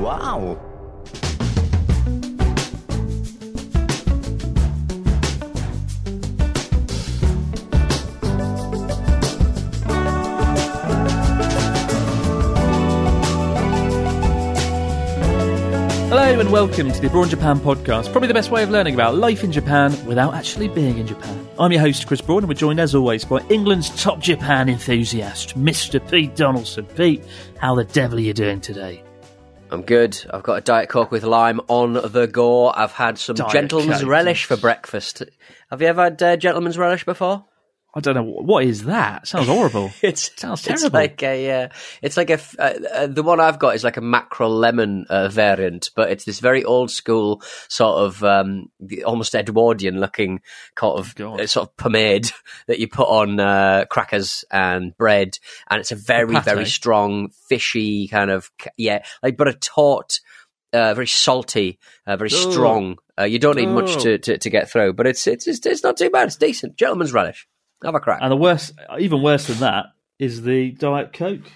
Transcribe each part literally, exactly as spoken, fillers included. Wow! Hello and welcome to the Abroad in Japan podcast, probably the best way of learning about life in Japan without actually being in Japan. I'm your host, Chris Broad, and we're joined as always by England's top Japan enthusiast, Mister Pete Donaldson. Pete, how the devil are you doing today? I'm good. I've got a Diet Coke with lime on the go. I've had some Diet Gentleman's Coke. Relish for breakfast. Have you ever had uh, Gentleman's Relish before? I don't know. What is that? Sounds horrible. it's, it sounds terrible. It's like a, uh, it's like a, uh, uh, the one I've got is like a mackerel lemon uh, variant, but it's this very old school sort of, um, almost Edwardian looking kind of, uh, sort of pomade that you put on, uh, crackers and bread. And it's a very, a very strong, fishy kind of, yeah, like, but a taut, uh, very salty, uh, very Ooh. strong. Uh, you don't need Ooh. much to, to, to get through, but it's, it's, it's, it's not too bad. It's decent. Gentleman's Relish. Have a crack. And the worst, even worse than that, is the Diet Coke.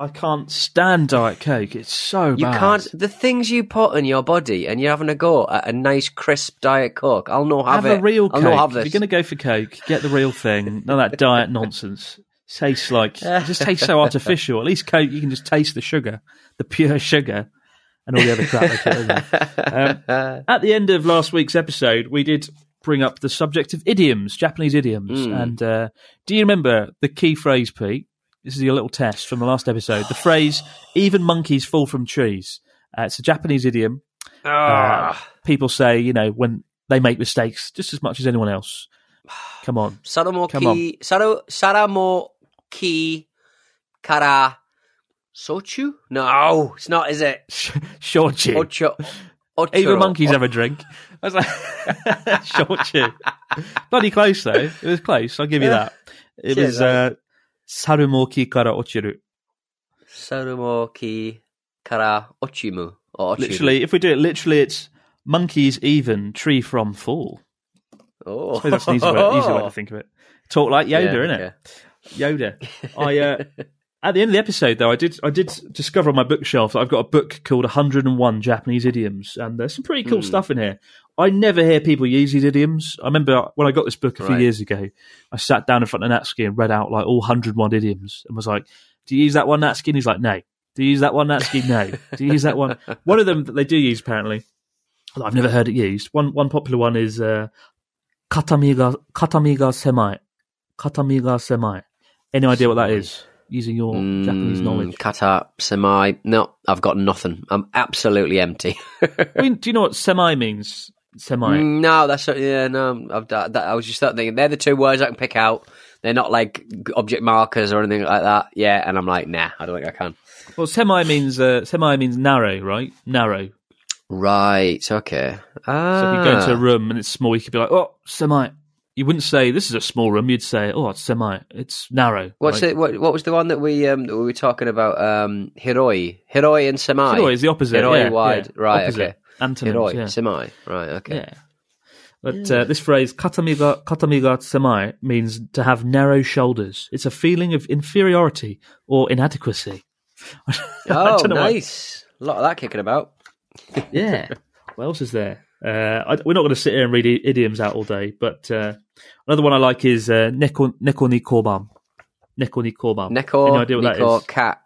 I can't stand Diet Coke. It's so bad. You can't. The things you put in your body, and you're having a go at a nice, crisp Diet Coke. I'll not have, have it. Have a real Coke. I'll not have this. If you're going to go for Coke, get the real thing. None of that diet nonsense. It tastes like, it just tastes so artificial. At least Coke, you can just taste the sugar, the pure sugar, and all the other crap they put in there. Um, at the end of last week's episode, we did bring up the subject of idioms, Japanese idioms. Mm. And uh, do you remember the key phrase, Pete? This is your little test from the last episode. The phrase, even monkeys fall from trees. Uh, it's a Japanese idiom. Uh, people say, you know, when they make mistakes just as much as anyone else. Come on. Saramoki, Come on. Saro, saramoki kara sochu? No, it's not, is it? Shochu. Ocho. Ochuro. Even monkeys have a drink. I was like, short you. Bloody close, though. It was close. I'll give you that. It yeah, was uh, Sarumoki kara ochiru. Sarumoki kara ochimu. Or ochiru. Literally, if we do it, literally, it's monkeys even, tree from fall. Oh. That's an easy way, easy way to think of it. Talk like Yoda, yeah, innit? Yeah. Yoda. I... Uh, At the end of the episode, though, I did I did discover on my bookshelf that I've got a book called one hundred and one Japanese Idioms, and there's some pretty cool mm. stuff in here. I never hear people use these idioms. I remember when I got this book a few right. years ago, I sat down in front of Natsuki and read out like all one hundred and one idioms and was like, do you use that one, Natsuki? And he's like, no. Do you use that one, Natsuki? No. Do you use that one? One of them that they do use, apparently, that I've never heard it used. One one popular one is uh, katami ga, katami ga semai. Katami ga semai. Any idea what that is? Using your mm, Japanese knowledge. Kata, semi. No, I've got nothing. I'm absolutely empty. I mean, do you know what semi means? Semi. No, that's not, yeah, no. I've, that, I was just thinking, they're the two words I can pick out. They're not like object markers or anything like that. Yeah, and I'm like, nah, I don't think I can. Well, semi means uh, semi means narrow, right? Narrow. Right, okay. Ah. So if you go into a room and it's small, you could be like, oh, semi. You wouldn't say this is a small room. You'd say, "Oh, it's semi. It's narrow." What's right? it? What, what was the one that we um, that we were talking about? Um, hiroi, hiroi, and semi. Hiroi is the opposite. Hiroi yeah, wide, yeah. right? Opposite. Okay. Antonyms, hiroi, yeah. semi, right? Okay. Yeah. But uh, this phrase "katamiga katamiga semi" means to have narrow shoulders. It's a feeling of inferiority or inadequacy. Oh, nice! Why. A lot of that kicking about. Yeah. What else is there? Uh, I, we're not going to sit here and read idioms out all day, but uh, another one I like is uh, neko neko ni koban. Neko ni koban. Neko. Any idea what neko, that is? Cat.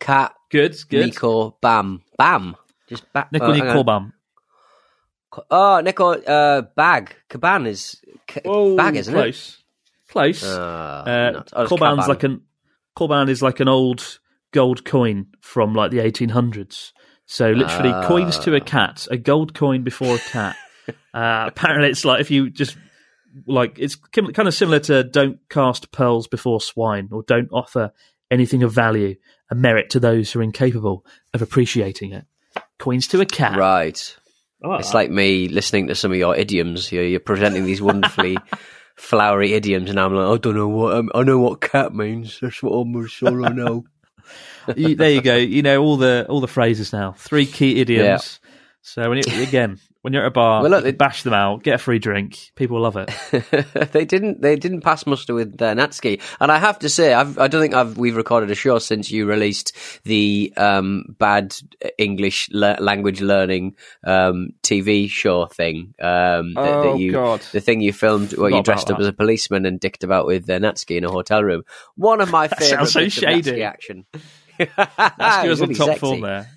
Cat. Good. Good. Neko bam bam. Just ba- neko uh, ni koban. Oh, neko uh, bag. Kaban is k- oh, bag, isn't close. it? Close. Close. Uh, uh, oh, koban's kaban. like an koban is like an old gold coin from like the eighteen hundreds. So literally uh, coins to a cat, a gold coin before a cat. uh, apparently it's like if you just, like, it's kind of similar to don't cast pearls before swine or don't offer anything of value, a merit to those who are incapable of appreciating it. Coins to a cat. Right. Oh. It's like me listening to some of your idioms. You're, you're presenting these wonderfully flowery idioms and I'm like, I don't know what, I'm, I know what cat means. That's what I'm sure I know. you, there you go. You know all the all the phrases now. Three key idioms. Yeah. So when you, again, When you're at a bar, well, look, they bash them out, get a free drink. People love it. they didn't. They didn't pass muster with uh, Natsuki. And I have to say, I've, I don't think I've, we've recorded a show since you released the um, bad English le- language learning um, T V show thing. Um, that, oh that you, God! The thing you filmed where you dressed up that. as a policeman and dicked about with uh, Natsuki in a hotel room. One of my favourite so Natsuki action. Natsuki was on really top sexy. form there.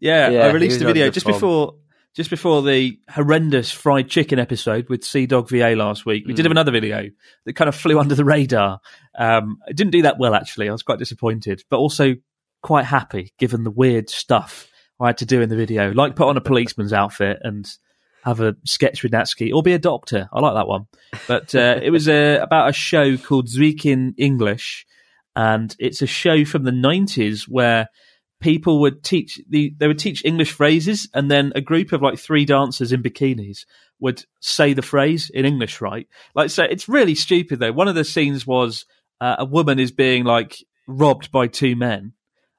Yeah, yeah, I released a video just form. before. Just before the horrendous fried chicken episode with Sea Dog V A last week, we mm. did have another video that kind of flew under the radar. Um, it didn't do that well, actually. I was quite disappointed, but also quite happy, given the weird stuff I had to do in the video, like put on a policeman's outfit and have a sketch with Natsuki, or be a doctor. I like that one. But uh, it was uh, about a show called Zuiikin' English, and it's a show from the nineties where people would teach the they would teach English phrases, and then a group of like three dancers in bikinis would say the phrase in English, right? Like, so it's really stupid though. One of the scenes was uh, a woman is being like robbed by two men,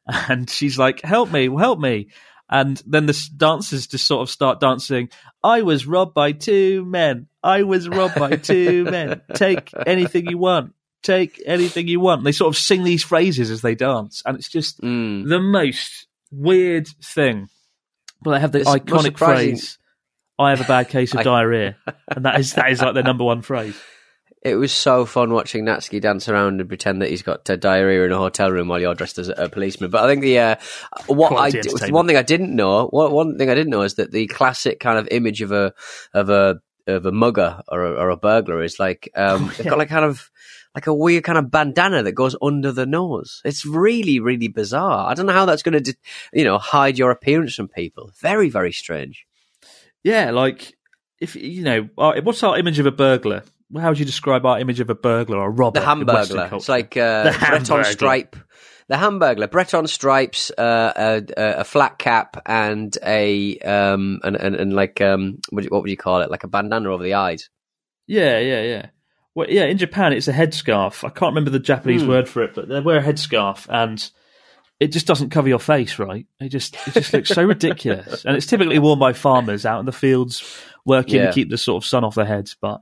and she's like, "Help me, help me!" And then the dancers just sort of start dancing. I was robbed by two men. I was robbed by two men. Take anything you want. Take anything you want. They sort of sing these phrases as they dance, and it's just mm. the most weird thing. But they have the it's iconic phrase, "I have a bad case of I... diarrhea," and that is that is like their number one phrase. It was so fun watching Natsuki dance around and pretend that he's got uh, diarrhea in a hotel room while you're dressed as a policeman. But I think the uh, what I d- one thing I didn't know what, one thing I didn't know is that the classic kind of image of a of a of a mugger or a, or a burglar is like um, oh, yeah. they've got like kind of. like a weird kind of bandana that goes under the nose. It's really, really bizarre. I don't know how that's going to, you know, hide your appearance from people. Very, very strange. Yeah, like, if you know, what's our image of a burglar? How would you describe our image of a burglar or a robber? The Hamburglar. It's like uh, the Breton stripe. The Hamburglar. Breton stripes, uh, a, a flat cap, and a um, and, and, and like um, what would you call it? Like a bandana over the eyes. Yeah, yeah, yeah. Well, yeah, in Japan, it's a headscarf. I can't remember the Japanese mm. word for it, but they wear a headscarf, and it just doesn't cover your face, right? It just it just looks so ridiculous. And it's typically worn by farmers out in the fields working yeah. to keep the sort of sun off their heads, but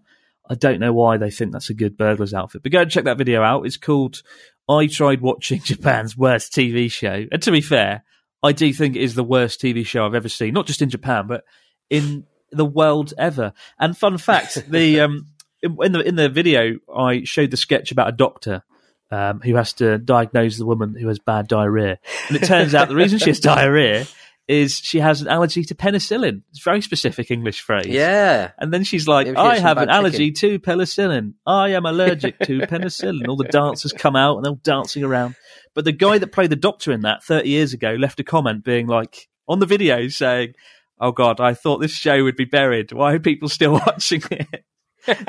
I don't know why they think that's a good burglar's outfit. But go and check that video out. It's called I Tried Watching Japan's Worst T V Show. And to be fair, I do think it is the worst T V show I've ever seen, not just in Japan, but in the world ever. And fun fact, the... um. In the in the video, I showed the sketch about a doctor um, who has to diagnose the woman who has bad diarrhoea. And it turns out the reason she has diarrhoea is she has an allergy to penicillin. It's a very specific English phrase. Yeah. And then she's like, I have an allergy to penicillin. I am allergic to penicillin. All the dancers come out and they're all dancing around. But the guy that played the doctor in that thirty years ago left a comment being like, on the video saying, "Oh God, I thought this show would be buried. Why are people still watching it?"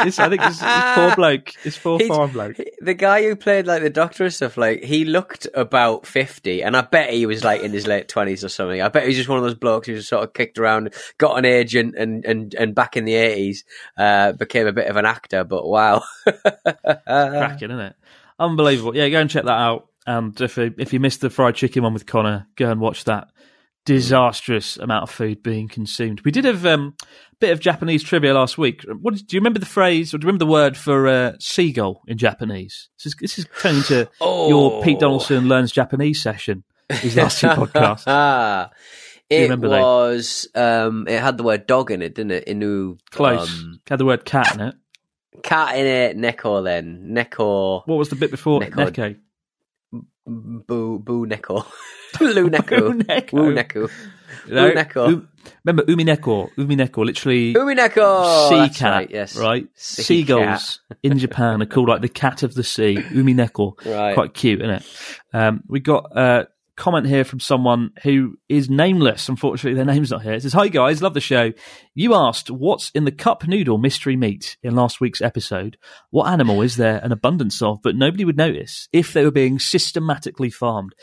This, I think this, this poor bloke, this poor He's, farm bloke. He, the guy who played like the doctor and stuff, like he looked about fifty, and I bet he was like in his late twenties or something. I bet he was just one of those blokes who just sort of kicked around, got an agent, and and and back in the eighties, uh, became a bit of an actor. But wow, cracking, isn't it? Unbelievable. Yeah, go and check that out. And if if you missed the fried chicken one with Connor, go and watch that. Disastrous amount of food being consumed. We did have um, a bit of Japanese trivia last week. What do you remember the phrase, or do you remember the word for uh, seagull in Japanese? This is, this is turning to oh. your Pete Donaldson Learns Japanese session, his last two podcasts. It was, um, it had the word dog in it, didn't it? Inu, Close. Um, it had the word cat in it. Cat in it, neko then. Neko. What was the bit before neko? neko? Boo, boo, neko. Lu neko. Woo neko. No, neko. Remember, umineko. Umineko, literally. Umineko! Sea That's cat. Right, yes. Right? Sea Seagulls cat. In Japan are called like the cat of the sea. Umineko. Right. Quite cute, isn't it? Um, we got a comment here from someone who is nameless. Unfortunately, their name's not here. It says, "Hi guys, love the show. You asked, what's in the cup noodle mystery meat in last week's episode? What animal is there an abundance of, but nobody would notice if they were being systematically farmed?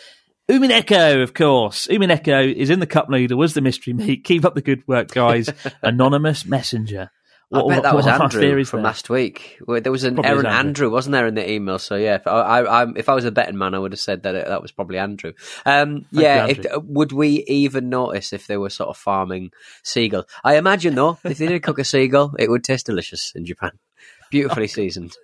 Umineko, of course. Umineko is in the cup noodle, was the mystery meat. Keep up the good work, guys." Anonymous messenger. I what, bet that what, was Andrew from there? last week. There was an probably errant was Andrew. Andrew, wasn't there, in the email? So yeah, if I, I, I, if I was a betting man, I would have said that it, that was probably Andrew. Um, yeah, Andrew. If, would we even notice if they were sort of farming seagulls? I imagine though, if they did cook a seagull, it would taste delicious in Japan, beautifully seasoned.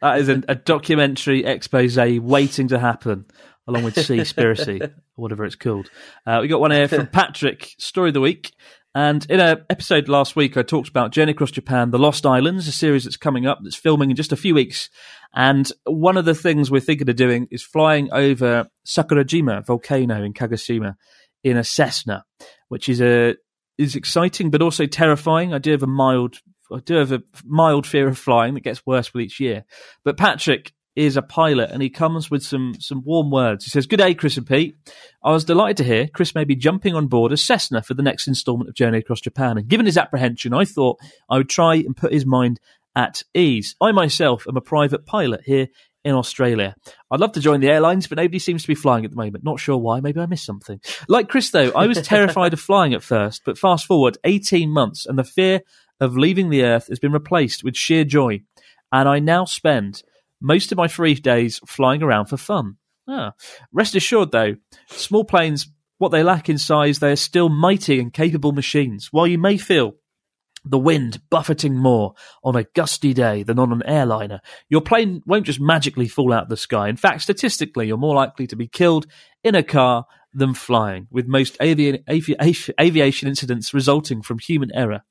That is an, a documentary expose waiting to happen, along with Seaspiracy, or whatever it's called. Uh, we got one here from Patrick. Story of the week. And in an episode last week, I talked about Journey Across Japan, The Lost Islands, a series that's coming up, that's filming in just a few weeks. And one of the things we're thinking of doing is flying over Sakurajima volcano in Kagoshima in a Cessna, which is a is exciting but also terrifying. I do have a mild, I do have a mild fear of flying that gets worse with each year. But Patrick is a pilot, and he comes with some some warm words. He says, "Good day, Chris and Pete. I was delighted to hear Chris may be jumping on board a Cessna for the next instalment of Journey Across Japan, and given his apprehension, I thought I would try and put his mind at ease. I myself am a private pilot here in Australia. I'd love to join the airlines, but nobody seems to be flying at the moment. Not sure why. Maybe I missed something. Like Chris, though, I was terrified of flying at first, but fast forward eighteen months, and the fear of leaving the Earth has been replaced with sheer joy, and I now spend most of my free days flying around for fun. Ah. Rest assured, though, small planes, what they lack in size, they are still mighty and capable machines. While you may feel the wind buffeting more on a gusty day than on an airliner, your plane won't just magically fall out of the sky. In fact, statistically, you're more likely to be killed in a car than flying, with most avi- avi- aviation incidents resulting from human error,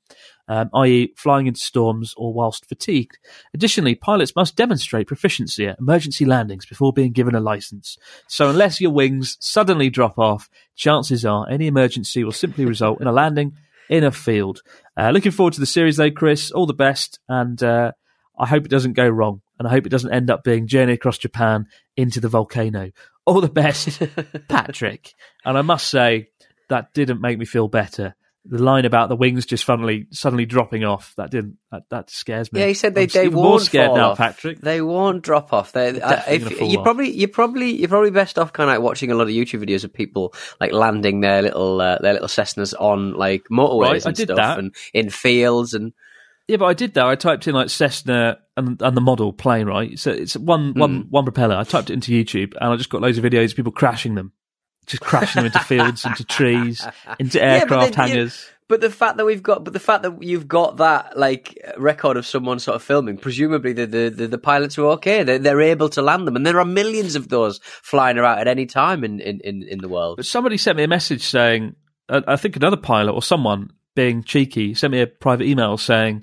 um, that is flying into storms or whilst fatigued. Additionally, pilots must demonstrate proficiency at emergency landings before being given a license. So unless your wings suddenly drop off, chances are any emergency will simply result in a landing in a field. Uh, looking forward to the series, though, Chris. All the best, and uh, I hope it doesn't go wrong, and I hope it doesn't end up being Journey Across Japan into the volcano. All the best, Patrick." And I must say, that didn't make me feel better. The line about the wings just funnily, suddenly dropping off, that didn't that, that scares me. Yeah, he said they, they won't more scared fall now, off. Patrick. They won't drop off. They're, They're uh, if, fall you're off. probably you're probably you're probably best off kind of like watching a lot of YouTube videos of people like landing their little uh, their little Cessnas on like motorways right, and I did stuff that. and in fields and. Yeah, but I did that. I typed in like Cessna and, and the model plane, right? So it's one, mm. one, one propeller. I typed it into YouTube, and I just got loads of videos of people crashing them, just crashing them into fields, into trees, into aircraft yeah, then, hangars. Yeah, but the fact that we've got, but the fact that you've got that like record of someone sort of filming, presumably the the, the, the pilots were okay. They're, they're able to land them, and there are millions of those flying around at any time in in, in, in the world. But somebody sent me a message saying, uh, I think another pilot or someone, being cheeky, sent me a private email saying,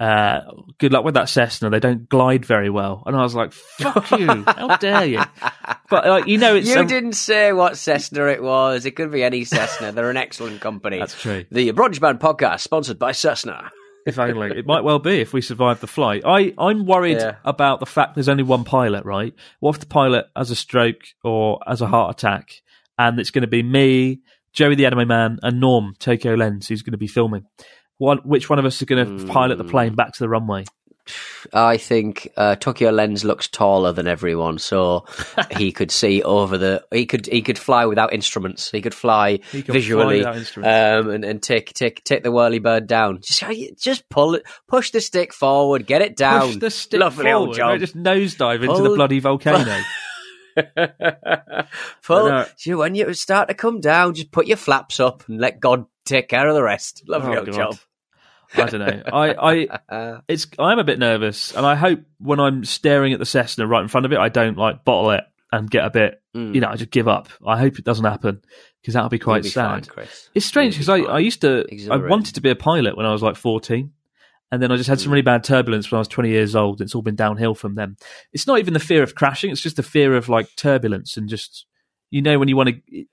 uh, "Good luck with that Cessna. They don't glide very well." And I was like, "Fuck you! How dare you!" But like, you know, it's you um... didn't say what Cessna it was. It could be any Cessna. They're an excellent company. That's true. The Abroad in Japan podcast sponsored by Cessna. If only it might well be if we survive the flight. I I'm worried yeah. about the fact there's only one pilot. Right? What if the pilot has a stroke or has a heart attack, and it's going to be me, Joey the Anime Man, and Norm, Tokyo Lens, who's going to be filming. One, which one of us is going to mm. pilot the plane back to the runway? I think uh, Tokyo Lens looks taller than everyone, so he could see over the. He could he could fly without instruments. He could fly he visually fly um, and, and take take take the whirly bird down. Just just pull it, push the stick forward, get it down. Push the stick Lovely forward. Old job. No, just nosedive into pull, the bloody volcano. Pull, you, when you start to come down, just put your flaps up and let God take care of the rest. Lovely oh, job. I don't know. I, I, it's. I'm a bit nervous, and I hope when I'm staring at the Cessna right in front of it, I don't like bottle it and get a bit. Mm. You know, I just give up. I hope it doesn't happen because that would be quite be sad. Fine, Chris. It's strange because I, I used to. I wanted to be a pilot when I was like fourteen. And then I just had some really bad turbulence when I was twenty years old. It's all been downhill from then. It's not even the fear of crashing. It's just the fear of like turbulence and just, you know, when you want to,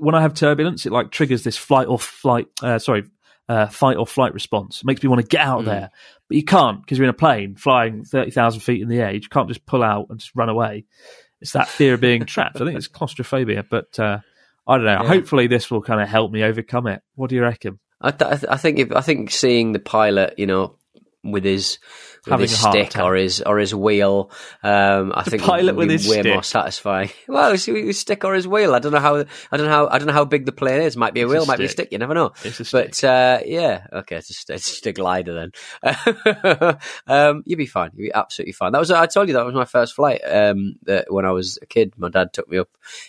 when I have turbulence, it like triggers this flight or flight, uh, sorry, uh, fight or flight response. It makes me want to get out mm. there, but you can't because you're in a plane flying thirty thousand feet in the air. You can't just pull out and just run away. It's that fear of being trapped. I think it's claustrophobia, but uh, I don't know. Yeah. Hopefully this will kind of help me overcome it. What do you reckon? I, th- I think if, I think seeing the pilot, you know, with his having his a heart stick attack. or his or his wheel. Um, I the think pilot it would be with his way stick. more satisfying. Well, it's his stick or his wheel. I don't know how. I don't know how. I don't know how big the plane is. Might be a it's wheel. A might be a stick. You never know. It's a stick. But uh, yeah, okay, it's, a, it's just a glider then. um, you'd be fine. You'd be absolutely fine. That was. I told you that was my first flight. Um, that when I was a kid, my dad took me up.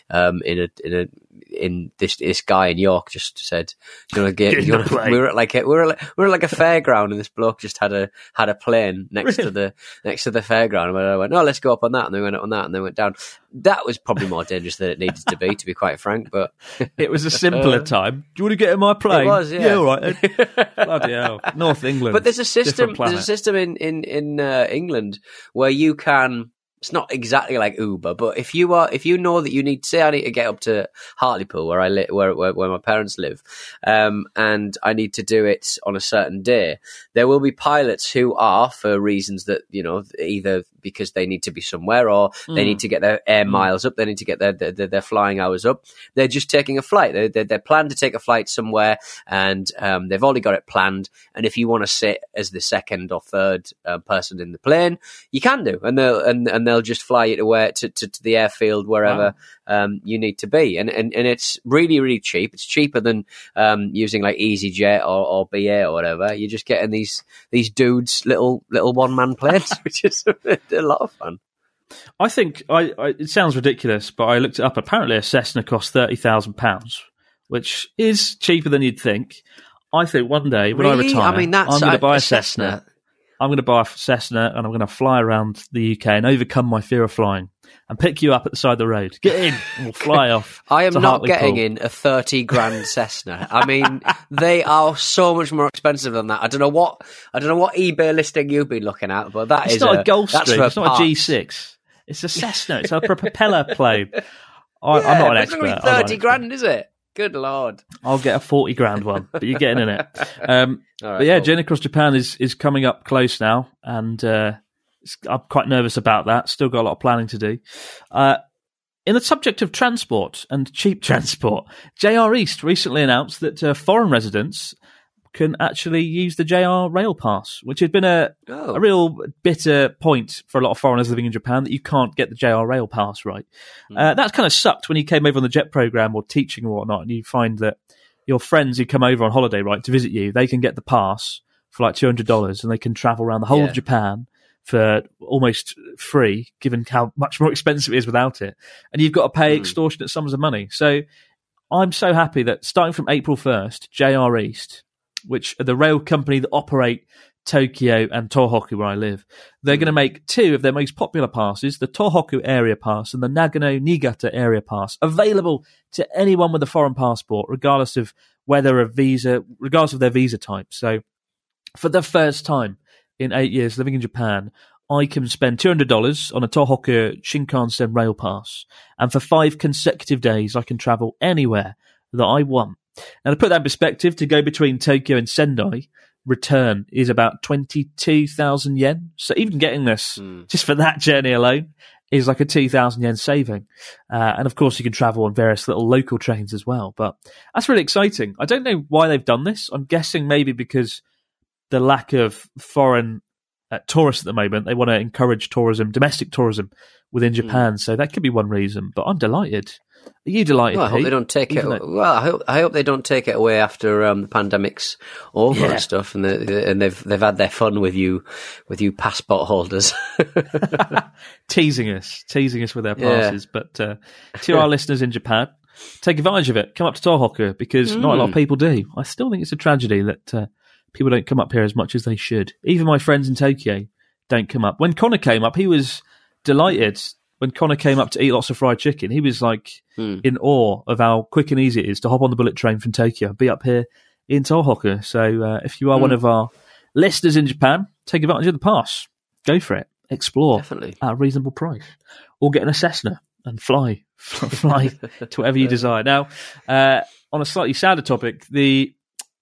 Um, in a in a. in this this guy in York just said, you know, get, you wanna, we were at like a, we were like, we were like a fairground, and this bloke just had a had a plane next really? to the next to the fairground, and I went, no, let's go up on that, and they went up on that, and they went down. That was probably more dangerous than it needed to be, to be quite frank. But it was a simpler time. Do you want to get in my plane? It was, yeah. Yeah, all right. Bloody hell, North England. But there's a system. There's a system in in in uh, England where you can. It's not exactly like Uber, but if you are, if you know that you need, say, I need to get up to Hartlepool, where I live, where, where where my parents live, um, and I need to do it on a certain day, there will be pilots who are, for reasons that, you know, either because they need to be somewhere, or mm. they need to get their air miles up, they need to get their their, their flying hours up. They're just taking a flight. They're, they're, they're planned to take a flight somewhere, and um, they've already got it planned. And if you want to sit as the second or third uh, person in the plane, you can do, and they'll and and they'll They'll just fly you to where to, to, to the airfield wherever wow. um, you need to be, and, and and it's really really cheap. It's cheaper than um, using like EasyJet or, or B A or whatever. You're just getting these these dudes little little one man planes, which is a, a lot of fun. I think I, I it sounds ridiculous, but I looked it up. Apparently, a Cessna costs thirty thousand pounds, which is cheaper than you'd think. I think one day when really? I retire, I mean, that's, I'm going to buy a Cessna. Cessna. I'm going to buy a Cessna, and I'm going to fly around the U K and overcome my fear of flying and pick you up at the side of the road. Get in, we'll fly off. I am not getting in a thirty grand Cessna. I mean, they are so much more expensive than that. I don't know what I don't know what eBay listing you've been looking at, but that it's is not a, a Gulfstream. It's not a G six. It's a Cessna. It's a propeller plane. I, yeah, I'm not an expert. It's only thirty grand, is it? Good Lord. I'll get a forty grand one, but you're getting in it. Um, right, but yeah, cool. Journey Across Japan is, is coming up close now, and uh, it's, I'm quite nervous about that. Still got a lot of planning to do. Uh, in the subject of transport and cheap transport, J R East recently announced that uh, foreign residents can actually use the J R Rail Pass, which had been a, oh. a real bitter point for a lot of foreigners living in Japan, that you can't get the J R Rail Pass right. Mm. Uh, that kind of sucked when you came over on the JET program or teaching or whatnot, and you find that your friends who come over on holiday, right, to visit you, they can get the pass for like two hundred dollars, and they can travel around the whole yeah. of Japan for almost free, given how much more expensive it is without it. And you've got to pay mm. extortionate sums of money. So I'm so happy that starting from April first, J R East, which are the rail company that operate Tokyo and Tohoku, where I live. They're going to make two of their most popular passes, the Tohoku Area Pass and the Nagano-Niigata Area Pass, available to anyone with a foreign passport, regardless of whether a visa, regardless of their visa type. So for the first time in eight years living in Japan, I can spend two hundred dollars on a Tohoku Shinkansen Rail Pass, and for five consecutive days I can travel anywhere that I want. Now, to put that in perspective, to go between Tokyo and Sendai, return is about twenty-two thousand yen. So even getting this, mm. just for that journey alone, is like a two thousand yen saving. Uh, and, of course, you can travel on various little local trains as well. But that's really exciting. I don't know why they've done this. I'm guessing maybe because the lack of foreign uh, tourists at the moment, they want to encourage tourism, domestic tourism within Japan. Mm. So that could be one reason. But I'm delighted. Are you delighted? Well, I hope Pete? they don't take Even it. Though... Well, I hope, I hope they don't take it away after um, the pandemic's over yeah. and stuff, and, they, and they've they've had their fun with you, with you passport holders, teasing us, teasing us with their passes. Yeah. But uh, to our listeners in Japan, take advantage of it. Come up to Tohoku, because mm. not a lot of people do. I still think it's a tragedy that uh, people don't come up here as much as they should. Even my friends in Tokyo don't come up. When Connor came up, he was delighted. When Connor came up to eat lots of fried chicken, he was like hmm. in awe of how quick and easy it is to hop on the bullet train from Tokyo and be up here in Tohoku. So uh, if you are hmm. one of our listeners in Japan, take advantage of the pass. Go for it. Explore Definitely. At a reasonable price. Or get an Cessna and fly. Fly to whatever you desire. Now, uh, on a slightly sadder topic, the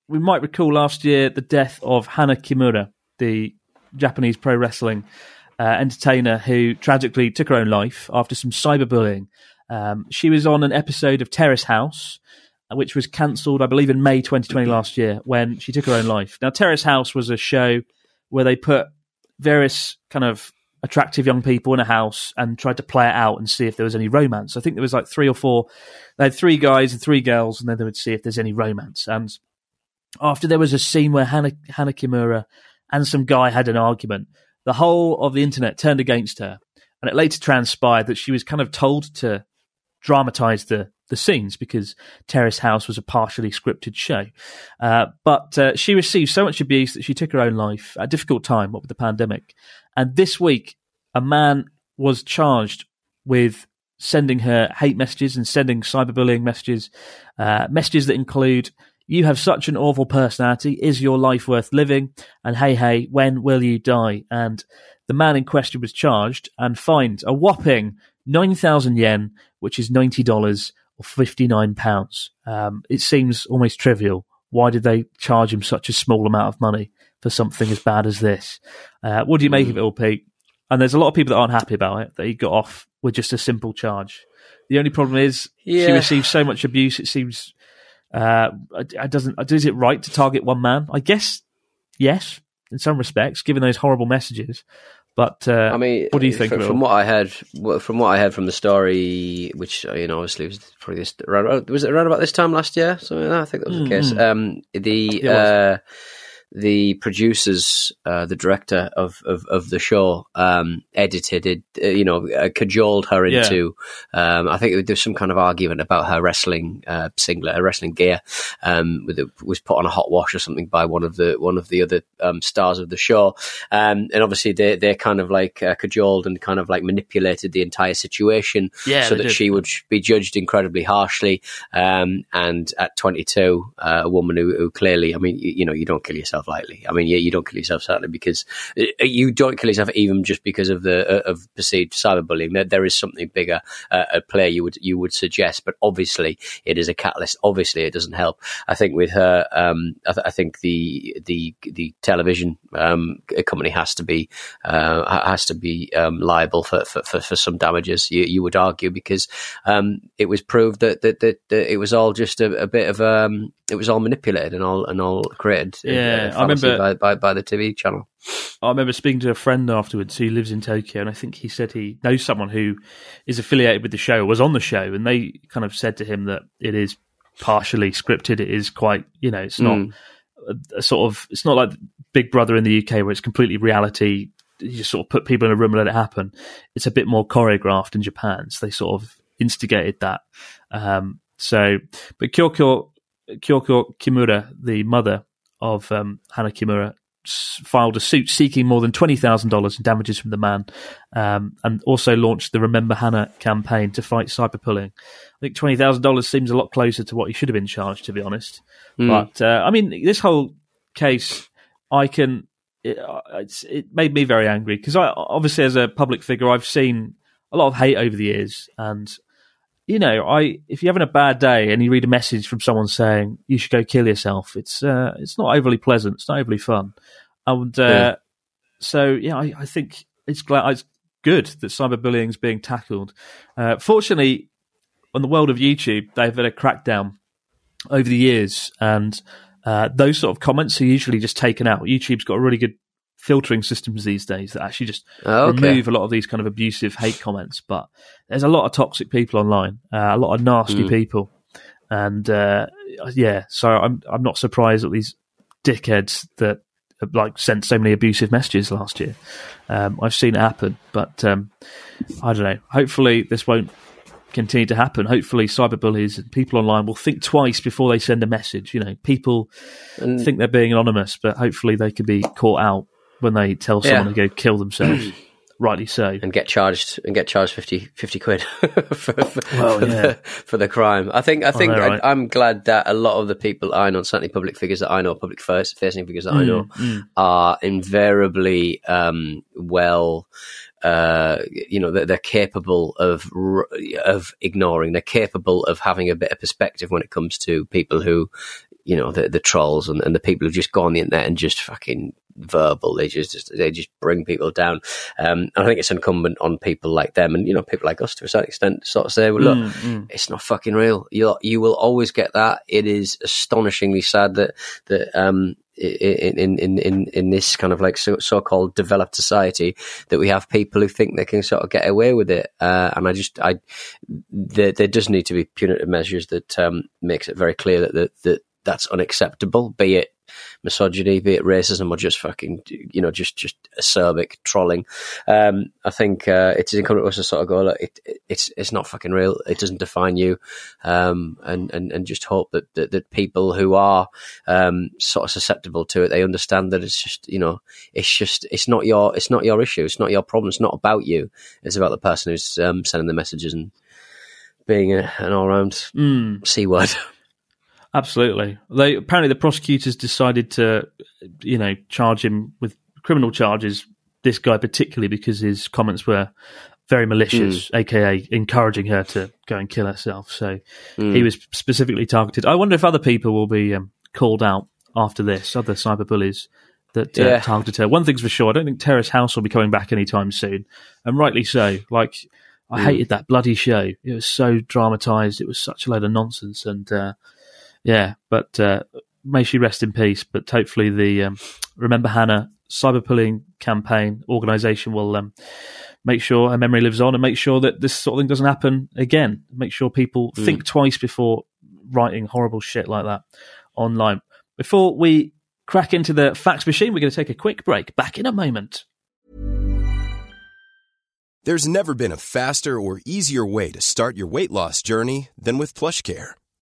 we might recall last year the death of Hana Kimura, the Japanese pro wrestling Uh, entertainer who tragically took her own life after some cyberbullying. Um, she was on an episode of Terrace House, which was cancelled, I believe, in May twenty twenty last year, when she took her own life. Now, Terrace House was a show where they put various kind of attractive young people in a house and tried to play it out and see if there was any romance. I think there was like three or four. They had three guys and three girls, and then they would see if there's any romance. And after there was a scene where Hana, Hana Kimura and some guy had an argument, the whole of the internet turned against her. And it later transpired that she was kind of told to dramatize the, the scenes because Terrace House was a partially scripted show. Uh, but uh, she received so much abuse that she took her own life at a difficult time, what with the pandemic. And this week, a man was charged with sending her hate messages and sending cyberbullying messages, uh, messages that include, "You have such an awful personality. Is your life worth living?" And "Hey, hey, when will you die?" And the man in question was charged and fined a whopping nine thousand yen, which is ninety dollars or fifty-nine pounds. Um, it seems almost trivial. Why did they charge him such a small amount of money for something as bad as this? Uh, what do you make of it all, Pete? And there's a lot of people that aren't happy about it, that he got off with just a simple charge. The only problem is yeah. she received so much abuse, it seems... Uh, I doesn't. Is it right to target one man? I guess yes, in some respects, given those horrible messages. But uh, I mean, what do you think? From, from what I heard, from what I heard from the story, which you know, obviously was probably this, around, was it around about this time last year? Something like that. I think that was mm-hmm. the case. Um, the uh, the producers, uh, the director of, of, of the show, um, edited it. Uh, you know, uh, cajoled her into. Yeah. Um, I think there was some kind of argument about her wrestling uh, singlet, her wrestling gear, um, with it, was put on a hot wash or something by one of the one of the other um, stars of the show, um, and obviously they they kind of like uh, cajoled and kind of like manipulated the entire situation, yeah, so that did. She would be judged incredibly harshly, um, and at twenty-two, uh, a woman who, who clearly, I mean, you, you know, you don't kill yourself lightly. I mean, yeah, you don't kill yourself certainly because you don't kill yourself even just because of the of perceived cyberbullying. There, there is something bigger uh, at play. You would you would suggest, but obviously it is a catalyst. Obviously, it doesn't help. I think with her, um, I, th- I think the the the television um, company has to be uh, has to be um, liable for, for, for, for some damages. You, you would argue because um, it was proved that that, that that it was all just a, a bit of um, it was all manipulated and all and all created. Yeah. Uh, I remember by, by, by the T V channel. I remember speaking to a friend afterwards who lives in Tokyo, and I think he said he knows someone who is affiliated with the show, was on the show, and they kind of said to him that it is partially scripted. It is quite, you know, it's not mm. a, a sort of, it's not like Big Brother in the U K where it's completely reality. You just sort of put people in a room and let it happen. It's a bit more choreographed in Japan, so they sort of instigated that. Um, so, but Kyoko, Kyoko Kimura, the mother of um, Hana Kimura, filed a suit seeking more than twenty thousand dollars in damages from the man, um, and also launched the Remember Hana campaign to fight cyberbullying. I think twenty thousand dollars seems a lot closer to what he should have been charged, to be honest. Mm. But, uh, I mean, this whole case, I can... It, it's, it made me very angry, because I obviously, as a public figure, I've seen a lot of hate over the years, and... You know, I if you're having a bad day and you read a message from someone saying you should go kill yourself, it's uh, it's not overly pleasant. It's not overly fun, and uh, yeah. so yeah, I, I think it's glad it's good that cyberbullying is being tackled. Uh, fortunately, on the world of YouTube, they've had a crackdown over the years, and uh, those sort of comments are usually just taken out. YouTube's got a really good filtering systems these days that actually just oh, okay. remove a lot of these kind of abusive hate comments, but there's a lot of toxic people online, uh, a lot of nasty mm. people, and uh, yeah, so I'm I'm not surprised at these dickheads that like sent so many abusive messages last year. Um, I've seen it happen, but um, I don't know. Hopefully this won't continue to happen. Hopefully cyberbullies and people online will think twice before they send a message. You know, people mm. think they're being anonymous, but hopefully they can be caught out when they tell someone yeah. to go kill themselves, rightly so, and get charged and get charged fifty, fifty quid for, for, well, for, yeah. the, for the crime. I think I think oh, no, I, right. I'm glad that a lot of the people I know, certainly public figures that I know, public first facing figures that mm, I know, mm. are invariably um, well. Uh, you know, they're, they're capable of of ignoring. They're capable of having a bit of perspective when it comes to people who, you know, the, the trolls and, and the people who just go on the internet and just fucking. Verbal, they just, just they just bring people down. Um, and I think it's incumbent on people like them, and you know, people like us to a certain extent, sort of say, "Well, look, mm, mm. it's not fucking real. You you will always get that. It is astonishingly sad that that um in in in in this kind of like so, so-called developed society that we have people who think they can sort of get away with it. Uh, and I just, I, there, there does need to be punitive measures that um, makes it very clear that, that, that that's unacceptable, be it misogyny, be it racism, or just fucking, you know, just, just acerbic trolling. Um, I think uh, it is incumbent on us to sort of go, look, it, it, it's it's not fucking real. It doesn't define you. Um, and, and, and just hope that, that, that people who are um, sort of susceptible to it, they understand that it's just, you know, it's just, it's not your, it's not your issue. It's not your problem. It's not about you. It's about the person who's um, sending the messages and being a, an all-round mm. C-word. Absolutely. They apparently the prosecutors decided to, you know, charge him with criminal charges. This guy particularly because his comments were very malicious, mm. aka encouraging her to go and kill herself. So mm. he was specifically targeted. I wonder if other people will be um, called out after this, other cyberbullies that uh, yeah. targeted her. One thing's for sure, I don't think Terrace House will be coming back anytime soon, and rightly so. Like I mm. hated that bloody show. It was so dramatized. It was such a load of nonsense, and. Uh, Yeah, but uh, may she rest in peace. But hopefully the um, Remember Hana cyberbullying campaign organisation will um, make sure her memory lives on and make sure that this sort of thing doesn't happen again. Make sure people mm. think twice before writing horrible shit like that online. Before we crack into the fax machine, we're going to take a quick break. Back in a moment. There's never been a faster or easier way to start your weight loss journey than with PlushCare.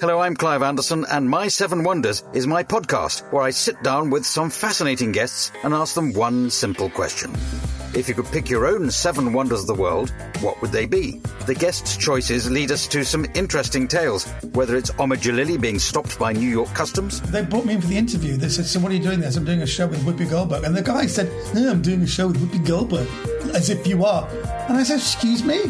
Hello, I'm Clive Anderson, and My Seven Wonders is my podcast where I sit down with some fascinating guests and ask them one simple question. If you could pick your own seven wonders of the world, what would they be? The guests' choices lead us to some interesting tales, whether it's Omidjalili being stopped by New York Customs. They brought me in for the interview. They said, so what are you doing there? So I'm doing a show with Whoopi Goldberg. And the guy said, no, I'm doing a show with Whoopi Goldberg. As if you are. And I said, excuse me?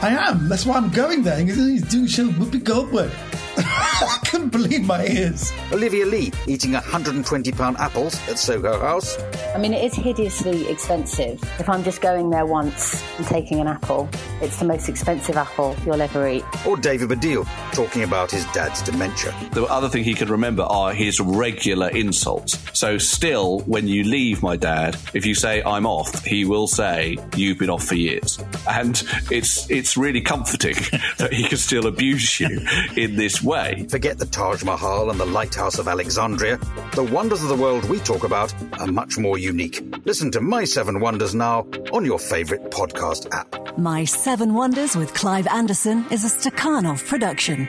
I am. That's why I'm going there. And he said, he's doing a show with Whoopi Goldberg. I couldn't believe my ears. Olivia Lee eating one hundred twenty pound apples at Soho House. I mean, it is hideously expensive. If I'm just going there once and taking an apple, it's the most expensive apple you'll ever eat. Or David Baddiel talking about his dad's dementia. The other thing he could remember are his regular insults. So still, when you leave my dad, if you say, I'm off, he will say, you've been off for years. And it's, it's really comforting that he can still abuse you in this way. Forget the Taj Mahal and the Lighthouse of Alexandria. The wonders of the world we talk about are much more unique. Listen to My Seven Wonders now on your favourite podcast app. My Seven Wonders with Clive Anderson is a Stakhanov production.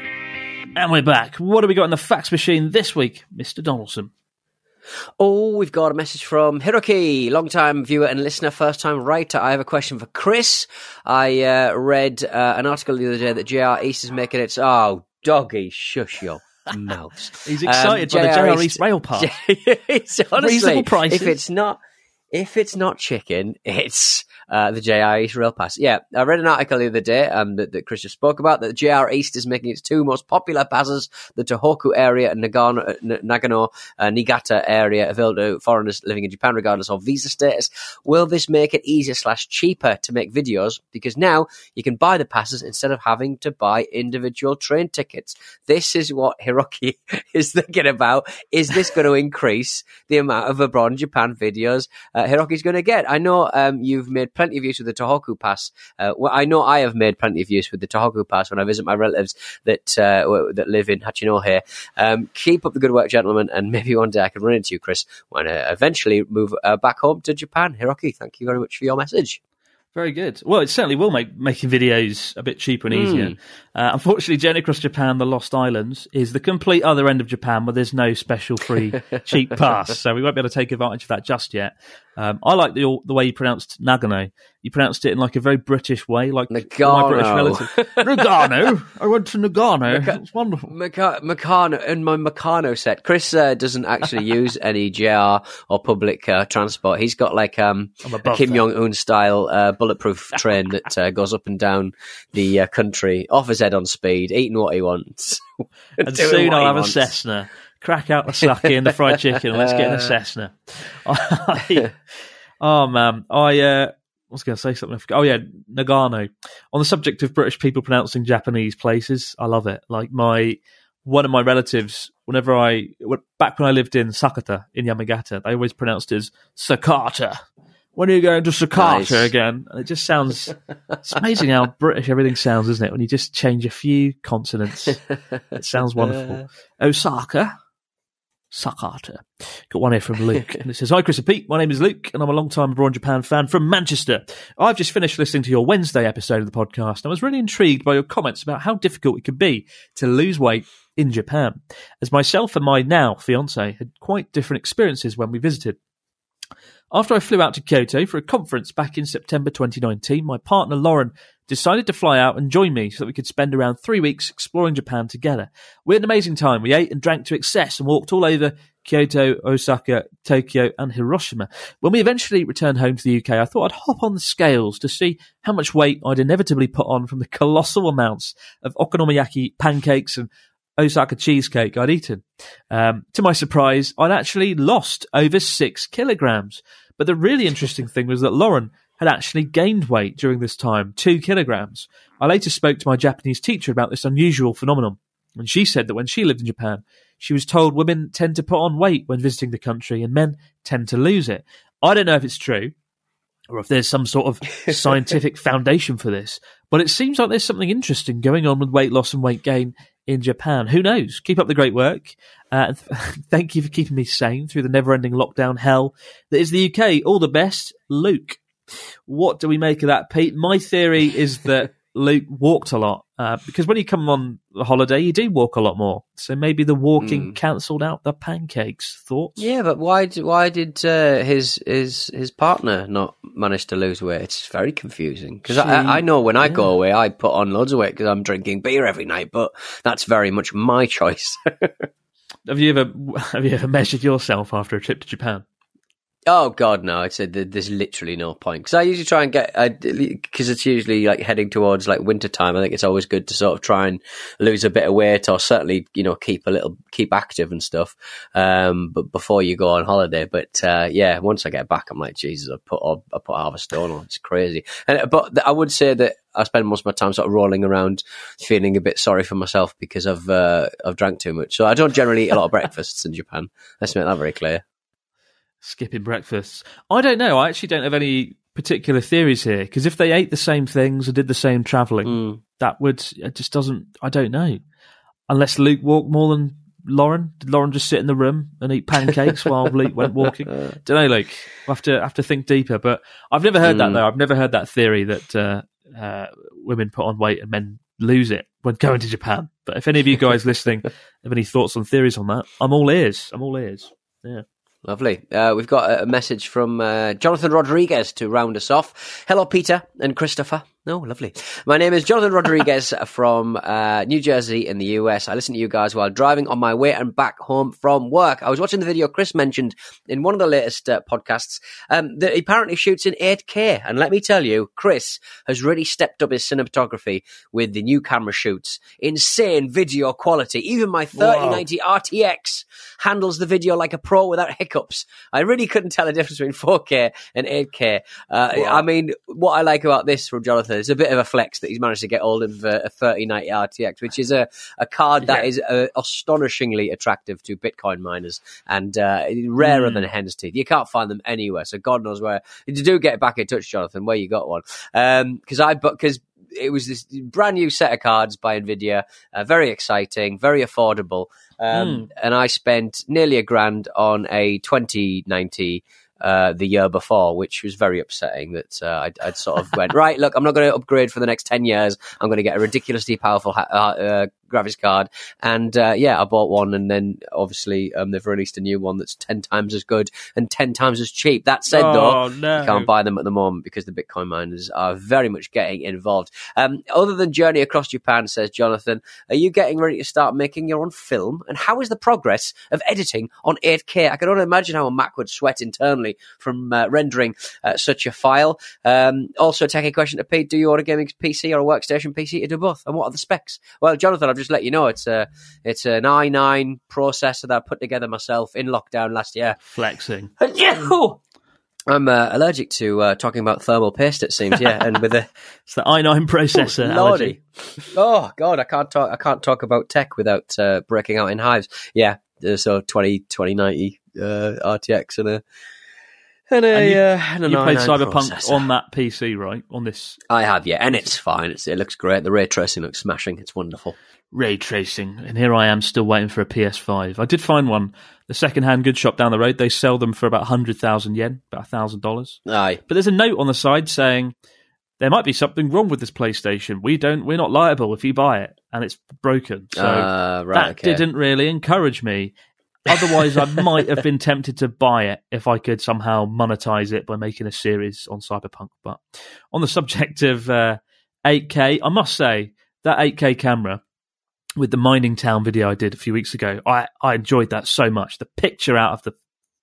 And we're back. What have we got in the fax machine this week, Mister Donaldson? Oh, we've got a message from Hiroki, long-time viewer and listener, first-time writer. I have a question for Chris. I uh, read uh, an article the other day that J R East is making its... Oh, doggy, shush your mouth. He's excited um, by J R the J R East, East rail park. It's honestly... Reasonable prices. If it's not... If it's not chicken, it's uh, the J R East Rail Pass. Yeah, I read an article the other day um, that, that Chris just spoke about, that the J R East is making its two most popular passes, the Tohoku area and Nagano, uh, Nagano uh, Niigata area, available to foreigners living in Japan regardless of visa status. Will this make it easier slash cheaper to make videos? Because now you can buy the passes instead of having to buy individual train tickets. This is what Hiroki is thinking about. Is this going to increase the amount of Abroad in Japan videos Uh, Hiroki's going to get? I know um, you've made plenty of use with the Tohoku Pass. Uh, well, I know I have made plenty of use with the Tohoku Pass when I visit my relatives that uh, w- that live in Hachinohe. Um, keep up the good work, gentlemen, and maybe one day I can run into you, Chris, when I eventually move uh, back home to Japan. Hiroki, thank you very much for your message. Very good. Well, it certainly will make making videos a bit cheaper and easier. Mm. Uh, unfortunately, Journey Across Japan: The Lost Islands is the complete other end of Japan where there's no special free cheap pass, so we won't be able to take advantage of that just yet. Um, I like the the way you pronounced Nagano. You pronounced it in like a very British way, like Nagano. My British relative. Nagano. I went to Nagano. Maca- it's wonderful. Maca- Meccano in my Meccano set. Chris uh, doesn't actually use any J R or public uh, transport. He's got like um, a Kim Jong Un style uh, bulletproof train that uh, goes up and down the uh, country, off his head on speed, eating what he wants, and soon I'll have wants. a Cessna. Crack out the sake and the fried chicken. And let's get in a Cessna. I, oh man, I uh, was going to say something. I forgot. Oh yeah, Nagano. On the subject of British people pronouncing Japanese places, I love it. Like my one of my relatives, whenever I back when I lived in Sakata in Yamagata, they always pronounced it as Sakata. When are you going to Sakata nice. again? And it just sounds, it's amazing how British everything sounds, isn't it? When you just change a few consonants, it sounds wonderful. Osaka. Sakata. Got one here from Luke, and it says, "Hi Chris and Pete, my name is Luke, and I'm a long-time Abroad in Japan fan from Manchester. I've just finished listening to your Wednesday episode of the podcast, and I was really intrigued by your comments about how difficult it could be to lose weight in Japan, as myself and my now fiance had quite different experiences when we visited. After I flew out to Kyoto for a conference back in September twenty nineteen, my partner Lauren decided to fly out and join me so that we could spend around three weeks exploring Japan together. We had an amazing time. We ate and drank to excess and walked all over Kyoto, Osaka, Tokyo and Hiroshima. When we eventually returned home to the U K, I thought I'd hop on the scales to see how much weight I'd inevitably put on from the colossal amounts of okonomiyaki pancakes and Osaka cheesecake I'd eaten. Um, to my surprise, I'd actually lost over six kilograms. But the really interesting thing was that Lauren had actually gained weight during this time, two kilograms. I later spoke to my Japanese teacher about this unusual phenomenon, and she said that when she lived in Japan, she was told women tend to put on weight when visiting the country and men tend to lose it. I don't know if it's true or if there's some sort of scientific foundation for this, but it seems like there's something interesting going on with weight loss and weight gain in Japan. Who knows? Keep up the great work. Uh, th- thank you for keeping me sane through the never-ending lockdown hell that is the U K. All the best, Luke." What do we make of that, Pete? My theory is that Luke walked a lot uh, because when you come on the holiday, you do walk a lot more. So maybe the walking mm. cancelled out the pancakes. Thoughts? Yeah, but why? Do, why did uh, his his his partner not manage to lose weight? It's very confusing because I, I know when yeah. I go away, I put on loads of weight because I'm drinking beer every night. But that's very much my choice. have you ever have you ever measured yourself after a trip to Japan? Oh, God, no. I'd say there's literally no point. Because I usually try and get... Because it's usually like heading towards like winter time. I think it's always good to sort of try and lose a bit of weight or certainly, you know, keep a little... keep active and stuff um, but before you go on holiday. But, uh, yeah, once I get back, I'm like, Jesus, I put I put half a stone on. It's crazy. And But I would say that I spend most of my time sort of rolling around feeling a bit sorry for myself because I've, uh, I've drank too much. So I don't generally eat a lot of breakfasts in Japan. Let's make that very clear. Skipping breakfasts. I don't know. I actually don't have any particular theories here because if they ate the same things and did the same travelling, mm. that would, it just doesn't, I don't know. Unless Luke walked more than Lauren. Did Lauren just sit in the room and eat pancakes while Luke went walking? Don't know, Luke. We'll have to, have to think deeper. But I've never heard mm. that, though. I've never heard that theory that uh, uh, women put on weight and men lose it when going to Japan. But if any of you guys listening have any thoughts on theories on that, I'm all ears. I'm all ears. Yeah. Lovely. Uh, we've got a message from uh, Jonathan Rodriguez to round us off. Hello, Peter and Christopher. Oh, lovely. My name is Jonathan Rodriguez from uh, New Jersey in the U S. I listen to you guys while driving on my way and back home from work. I was watching the video Chris mentioned in one of the latest uh, podcasts um, that he apparently shoots in eight K. And let me tell you, Chris has really stepped up his cinematography with the new camera shoots. Insane video quality. Even my thirty ninety Whoa. R T X handles the video like a pro without hiccups. I really couldn't tell the difference between four K and eight K. Uh, I mean, what I like about this from Jonathan, it's a bit of a flex that he's managed to get hold of uh, a thirty ninety R T X, which is a, a card that yeah. is uh, astonishingly attractive to Bitcoin miners and uh, rarer mm. than hen's teeth. You can't find them anywhere, so God knows where. You do get back in touch, Jonathan, where you got one. Um, because I, because it was this brand new set of cards by NVIDIA, uh, very exciting, very affordable. Um, mm. And I spent nearly a grand on a twenty ninety Uh, the year before, which was very upsetting that uh, I'd, I'd sort of went, right, look, I'm not going to upgrade for the next ten years. I'm going to get a ridiculously powerful ha- uh, graphics card. And uh, yeah, I bought one, and then obviously um, they've released a new one that's ten times as good and ten times as cheap. That said, oh, though, no. you can't buy them at the moment because the Bitcoin miners are very much getting involved. Um, other than Journey Across Japan, says Jonathan, are you getting ready to start making your own film? And how is the progress of editing on eight K? I can only imagine how a Mac would sweat internally from uh, rendering uh, such a file. Um, also, a techie question to Pete, do you order gaming P C or a workstation P C to do both? And what are the specs? Well, Jonathan, I've just let you know it's a it's an i nine processor that I put together myself in lockdown last year. Flexing. Yahoo! I'm uh, allergic to uh, talking about thermal paste, it seems. Yeah, and with a it's the i nine processor. Oh, allergy. Oh God, I can't talk. I can't talk about tech without uh, breaking out in hives. Yeah, so twenty ninety uh, R T X and a and a. And you, uh, and an you played Cyberpunk processor on that P C, right? On this, I have. Yeah, and it's fine. It's, it looks great. The ray tracing looks smashing. It's wonderful. Ray tracing, and here I am still waiting for a P S five. I did find one, the second-hand good shop down the road. They sell them for about one hundred thousand yen, about one thousand dollars. Aye. But there's a note on the side saying, there might be something wrong with this PlayStation. We don't, we're not liable if you buy it, and it's broken. So uh, right, that okay. didn't really encourage me. Otherwise, I might have been tempted to buy it if I could somehow monetize it by making a series on Cyberpunk. But on the subject of uh, eight K, I must say, that eight K camera, with the Mining Town video I did a few weeks ago, I, I enjoyed that so much. The picture out of the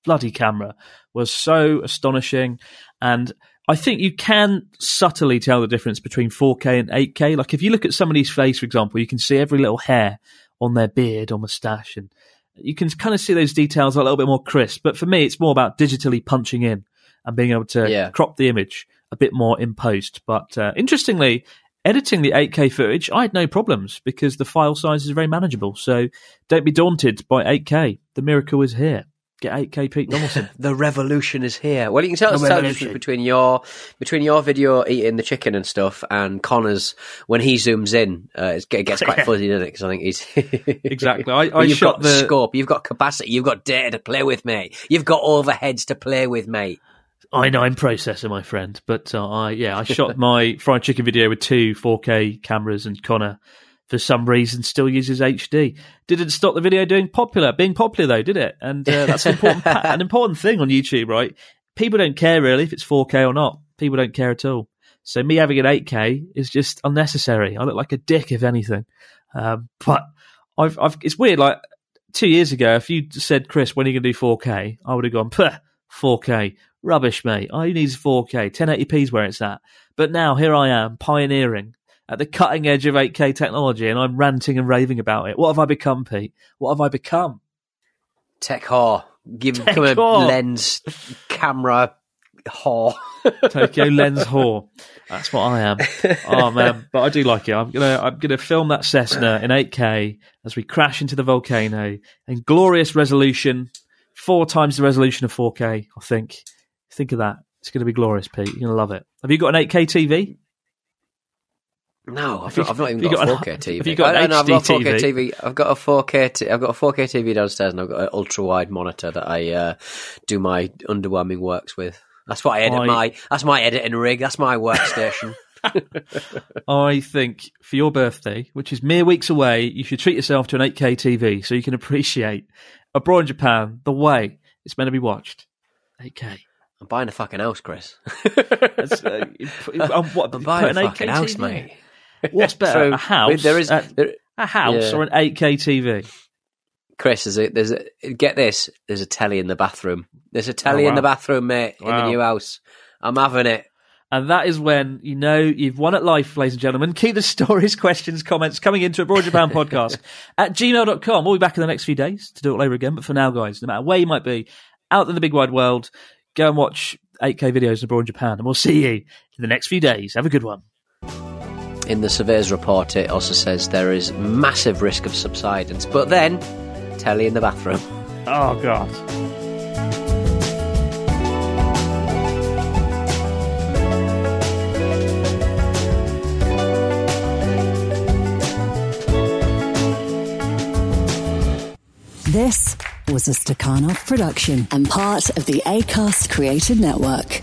bloody camera was so astonishing. And I think you can subtly tell the difference between four K and eight K. Like if you look at somebody's face, for example, you can see every little hair on their beard or moustache. And you can kind of see those details are a little bit more crisp. But for me, it's more about digitally punching in and being able to yeah. crop the image a bit more in post. But uh, interestingly, editing the eight K footage, I had no problems because the file size is very manageable. So don't be daunted by eight K. The miracle is here. Get eight K Pete Donaldson. The revolution is here. Well, you can tell the us the difference between your between your video eating the chicken and stuff and Connor's when he zooms in. Uh, it gets quite yeah. fuzzy, doesn't it? Because I think he's exactly. I, I you've shot got the scope. You've got capacity. You've got data to play with, mate. You've got overheads to play with, mate. i nine processor, my friend. But uh, I yeah, I shot my fried chicken video with two four K cameras, and Connor, for some reason, still uses H D. Didn't stop the video doing popular, being popular though, did it? And uh, that's an important pa- an important thing on YouTube, right? People don't care really if it's four K or not. People don't care at all. So me having an eight K is just unnecessary. I look like a dick if anything. Um, but I've, I've it's weird. Like two years ago, if you said, Chris, when are you gonna do four K? I would have gone, Puh, four K. Rubbish, mate. All you need is four K. ten eighty p is where it's at. But now, here I am, pioneering at the cutting edge of eight K technology, and I'm ranting and raving about it. What have I become, Pete? What have I become? Tech whore. Give Tech become whore. A lens camera whore. Tokyo Lens whore. That's what I am. Oh, man. But I do like it. I'm gonna, I'm gonna film that Cessna in eight K as we crash into the volcano in glorious resolution, four times the resolution of four K, I think. Think of that. It's going to be glorious, Pete. You're going to love it. Have you got an eight K T V? No, I've, you, not, I've not even got, got a four K an, T V. Have you got an I, H D no, I've got a four K T V? T V. I've got a four K. T- I've got a four K T V downstairs, and I've got an ultra wide monitor that I uh, do my underwhelming works with. That's what I edit I, my. That's my editing rig. That's my workstation. I think for your birthday, which is mere weeks away, you should treat yourself to an eight K T V so you can appreciate Abroad in Japan the way it's meant to be watched. eight K. I'm buying a fucking house, Chris. uh, I'm, what, I'm buying a fucking house, mate. What's better, so, a house, there is, a, there, a house yeah. or an eight K T V? Chris, there's a, there's a, get this, there's a telly in the bathroom. There's a telly oh, wow. in the bathroom, mate, wow. in the new house. I'm having it. And that is when you know you've won at life, ladies and gentlemen. Keep the stories, questions, comments coming into Abroad Japan podcast at gmail dot com. We'll be back in the next few days to do it all over again. But for now, guys, no matter where you might be, out in the big wide world, go and watch eight K videos abroad in Japan, and we'll see you in the next few days. Have a good one. In the surveyor's report, it also says there is massive risk of subsidence, but then, telly in the bathroom. Oh, God. This was a Stakhanov production and part of the Acast Creative Network.